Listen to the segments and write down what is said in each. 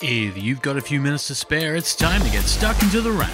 If you've got a few minutes to spare, it's time to get stuck into the wrap.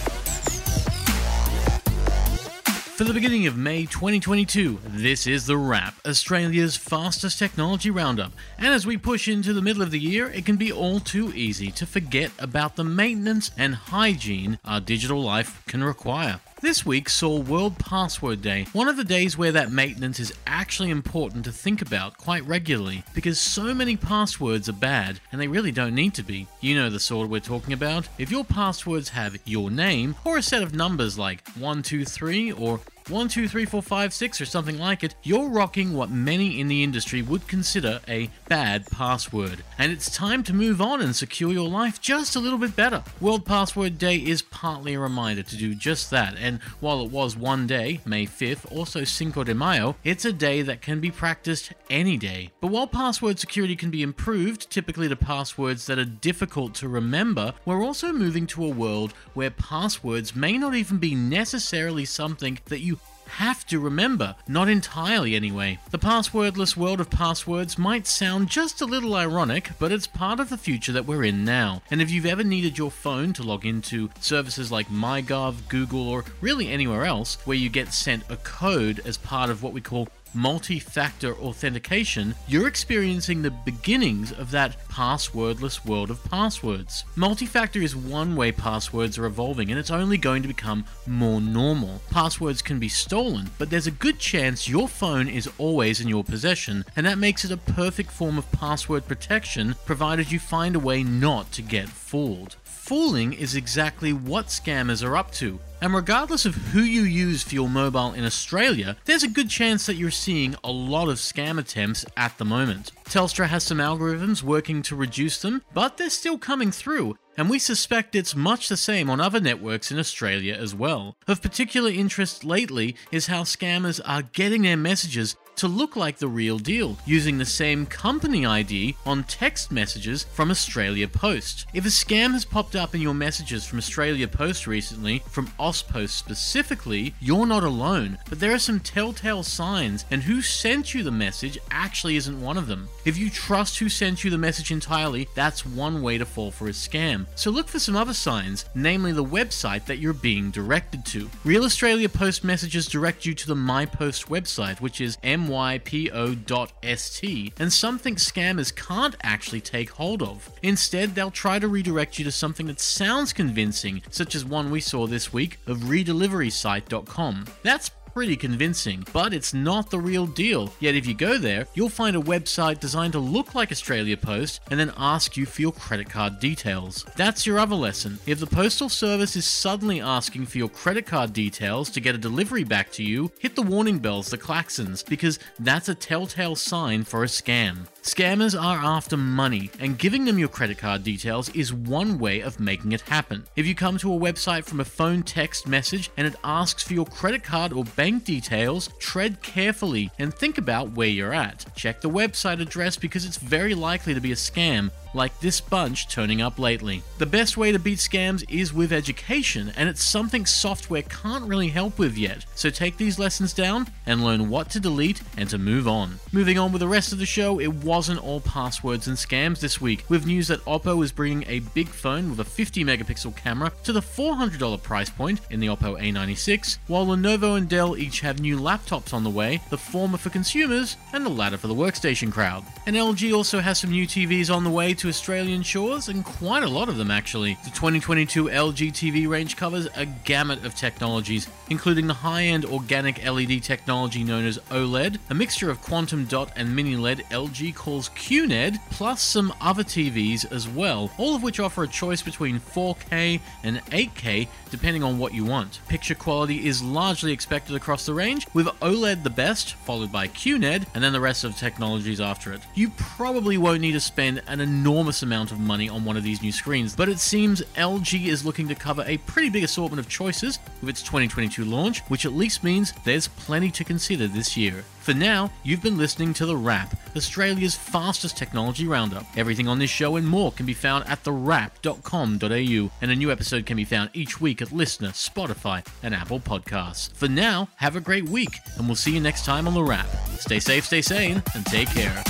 For the beginning of May 2022, this is The Wrap, Australia's fastest technology roundup. And as we push into the middle of the year, it can be all too easy to forget about the maintenance and hygiene our digital life can require. This week saw World Password Day, one of the days where that maintenance is actually important to think about quite regularly, because so many passwords are bad and they really don't need to be. You know the sort we're talking about. If your passwords have your name or a set of numbers like 123 or 123456 or something like it, you're rocking what many in the industry would consider a bad password. And it's time to move on and secure your life just a little bit better. World Password Day is partly a reminder to do just that, and while it was one day, May 5th, also Cinco de Mayo, it's a day that can be practiced any day. But while password security can be improved, typically to passwords that are difficult to remember, we're also moving to a world where passwords may not even be necessarily something that you have to remember, not entirely anyway. The passwordless world of passwords might sound just a little ironic, but it's part of the future that we're in now. And if you've ever needed your phone to log into services like MyGov, Google, or really anywhere else where you get sent a code as part of what we call multi-factor authentication, you're experiencing the beginnings of that passwordless world of passwords. Multi-factor is one way passwords are evolving, and it's only going to become more normal. Passwords can be stolen, but there's a good chance your phone is always in your possession, and that makes it a perfect form of password protection, provided you find a way not to get fooled. Fooling is exactly what scammers are up to. And regardless of who you use for your mobile in Australia, there's a good chance that you're seeing a lot of scam attempts at the moment. Telstra has some algorithms working to reduce them, but they're still coming through. And we suspect it's much the same on other networks in Australia as well. Of particular interest lately is how scammers are getting their messages to look like the real deal, using the same company ID on text messages from Australia Post. If a scam has popped up in your messages from Australia Post recently, from AusPost specifically, you're not alone, but there are some telltale signs, and who sent you the message actually isn't one of them. If you trust who sent you the message entirely, that's one way to fall for a scam. So look for some other signs, namely the website that you're being directed to. Real Australia Post messages direct you to the MyPost website, which is mypo.st, and something scammers can't actually take hold of. Instead, they'll try to redirect you to something that sounds convincing, such as one we saw this week of Redeliverysite.com. That's pretty convincing, but it's not the real deal. Yet if you go there, you'll find a website designed to look like Australia Post and then ask you for your credit card details. That's your other lesson. If the postal service is suddenly asking for your credit card details to get a delivery back to you, hit the warning bells, the klaxons, because that's a telltale sign for a scam. Scammers are after money, and giving them your credit card details is one way of making it happen. If you come to a website from a phone text message and it asks for your credit card or bank details, tread carefully and think about where you're at. Check the website address because it's very likely to be a scam, like this bunch turning up lately. The best way to beat scams is with education, and it's something software can't really help with yet. So take these lessons down and learn what to delete and to move on. Moving on with the rest of the show, it wasn't all passwords and scams this week, with news that Oppo is bringing a big phone with a 50 megapixel camera to the $400 price point in the Oppo A96, while Lenovo and Dell each have new laptops on the way, the former for consumers and the latter for the workstation crowd. And LG also has some new TVs on the way to Australian shores, and quite a lot of them actually. The 2022 LG TV range covers a gamut of technologies, including the high-end organic LED technology known as OLED, a mixture of quantum dot and mini LED LG calls QNED, plus some other TVs as well, all of which offer a choice between 4K and 8K depending on what you want. Picture quality is largely expected across the range, with OLED the best, followed by QNED, and then the rest of the technologies after it. You probably won't need to spend an enormous amount of money on one of these new screens, but it seems LG is looking to cover a pretty big assortment of choices with its 2022 launch, which at least means there's plenty to consider this year. For now, you've been listening to The Wrap, Australia's fastest technology roundup. Everything on this show and more can be found at thewrap.com.au, and a new episode can be found each week at Listener, Spotify, and Apple Podcasts. For now, have a great week, and we'll see you next time on The Wrap. Stay safe, stay sane, and take care.